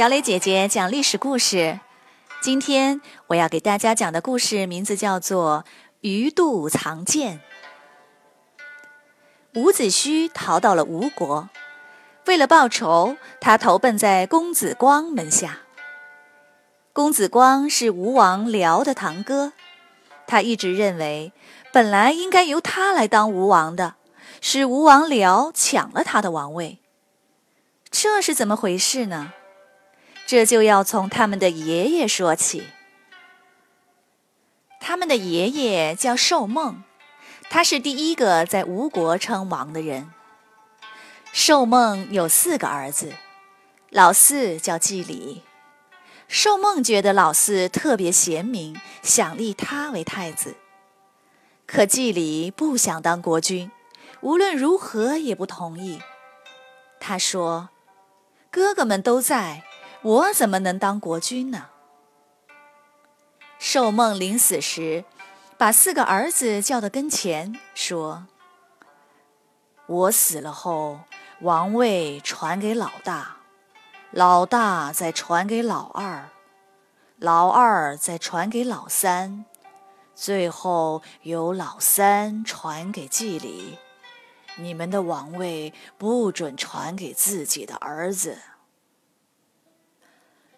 小磊姐姐讲历史故事。今天我要给大家讲的故事名字叫做《鱼肚藏剑》。伍子胥逃到了吴国，为了报仇，他投奔在公子光门下。公子光是吴王僚的堂哥，他一直认为本来应该由他来当吴王的，是吴王僚抢了他的王位。这是怎么回事呢？这就要从他们的爷爷说起。他们的爷爷叫寿梦，他是第一个在吴国称王的人。寿梦有4个儿子，老四叫季礼。寿梦觉得老四特别贤明，想立他为太子。可季礼不想当国君，无论如何也不同意。他说：“哥哥们都在，我怎么能当国君呢？”寿梦临死时，把4个儿子叫到跟前，说：“我死了后，王位传给老大，老大再传给老二，老二再传给老三，最后由老三传给季礼。你们的王位不准传给自己的儿子。”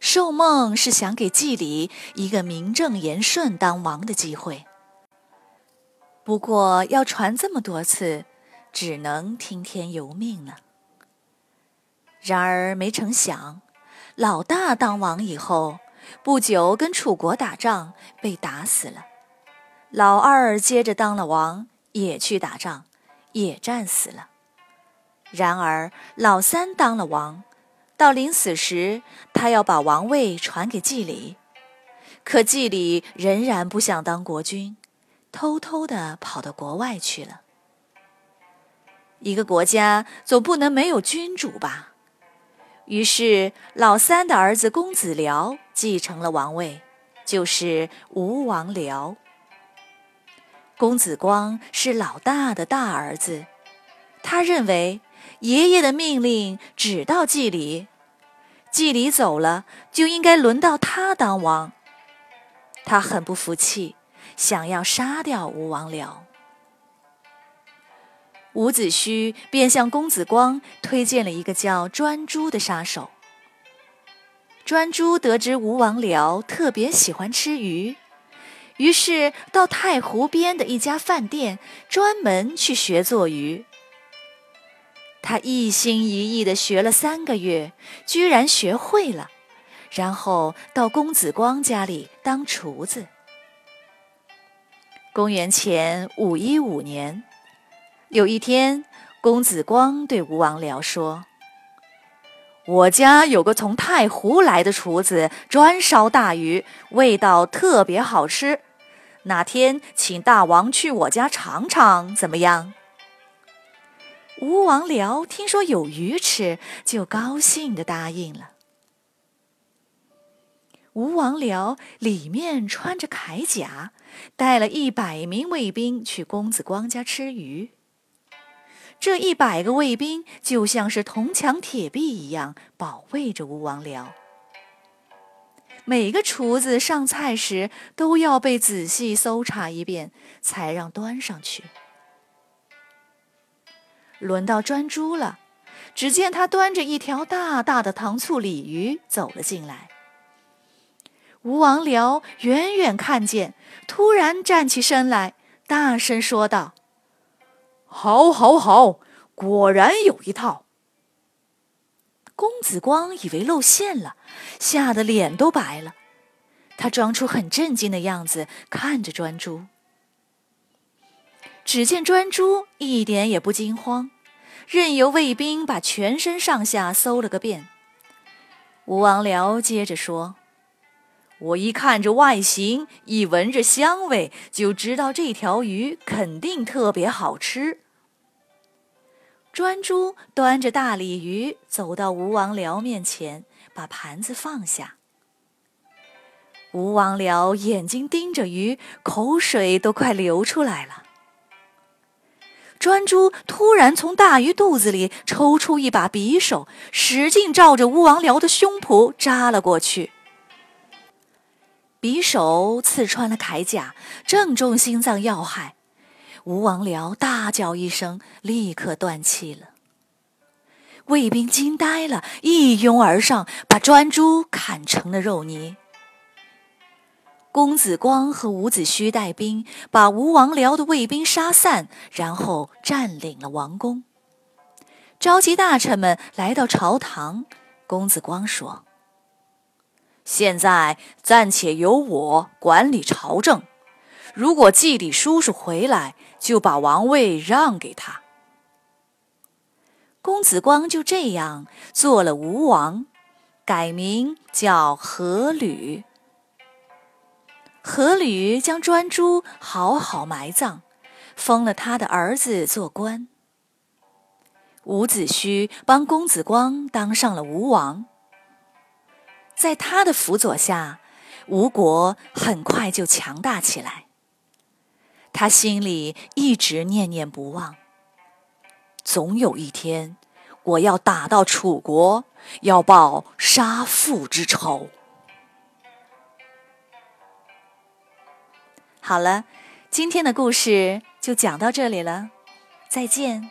寿梦是想给季礼一个名正言顺当王的机会，不过要传这么多次，只能听天由命了。然而没成想，老大当王以后不久跟楚国打仗被打死了，老二接着当了王，也去打仗，也战死了。然而老三当了王，到临死时，他要把王位传给季礼，可季礼仍然不想当国君，偷偷地跑到国外去了。一个国家总不能没有君主吧？于是老三的儿子公子僚继承了王位，就是吴王僚。公子光是老大的大儿子，他认为爷爷的命令只到季礼，季礼走了，就应该轮到他当王。他很不服气，想要杀掉吴王僚。伍子胥便向公子光推荐了一个叫专诸的杀手。专诸得知吴王僚特别喜欢吃鱼，于是到太湖边的一家饭店专门去学做鱼。他一心一意地学了3个月，居然学会了，然后到公子光家里当厨子。公元前515年，有一天，公子光对吴王僚说：“我家有个从太湖来的厨子，专烧大鱼，味道特别好吃，哪天请大王去我家尝尝怎么样？”吴王僚听说有鱼吃，就高兴地答应了。吴王僚里面穿着铠甲，带了100名卫兵去公子光家吃鱼。这100个卫兵就像是铜墙铁壁一样保卫着吴王僚。每个厨子上菜时都要被仔细搜查一遍，才让端上去。轮到专诸了，只见他端着一条大大的糖醋鲤鱼走了进来。吴王僚远远看见，突然站起身来，大声说道：“好好好，果然有一套。”公子光以为露馅了，吓得脸都白了。他装出很震惊的样子，看着专诸。只见专诸一点也不惊慌，任由卫兵把全身上下搜了个遍。吴王僚接着说：“我一看着外形，一闻着香味，就知道这条鱼肯定特别好吃。”专诸端着大鲤鱼走到吴王僚面前，把盘子放下。吴王僚眼睛盯着鱼，口水都快流出来了。专诸突然从大鱼肚子里抽出一把匕首，使劲照着巫王僚的胸脯扎了过去。匕首刺穿了铠甲，正中心脏要害。吴王僚大叫一声，立刻断气了。卫兵惊呆了，一拥而上，把专诸砍成了肉泥。公子光和伍子胥带兵把吴王僚的卫兵杀散，然后占领了王宫。召集大臣们来到朝堂，公子光说：现在暂且由我管理朝政，如果季礼叔叔回来，就把王位让给他。公子光就这样做了吴王，改名叫阖闾。阖闾将专诸好好埋葬，封了他的儿子做官。伍子胥帮公子光当上了吴王。在他的辅佐下，吴国很快就强大起来。他心里一直念念不忘，总有一天，我要打到楚国，要报杀父之仇。好了，今天的故事就讲到这里了，再见。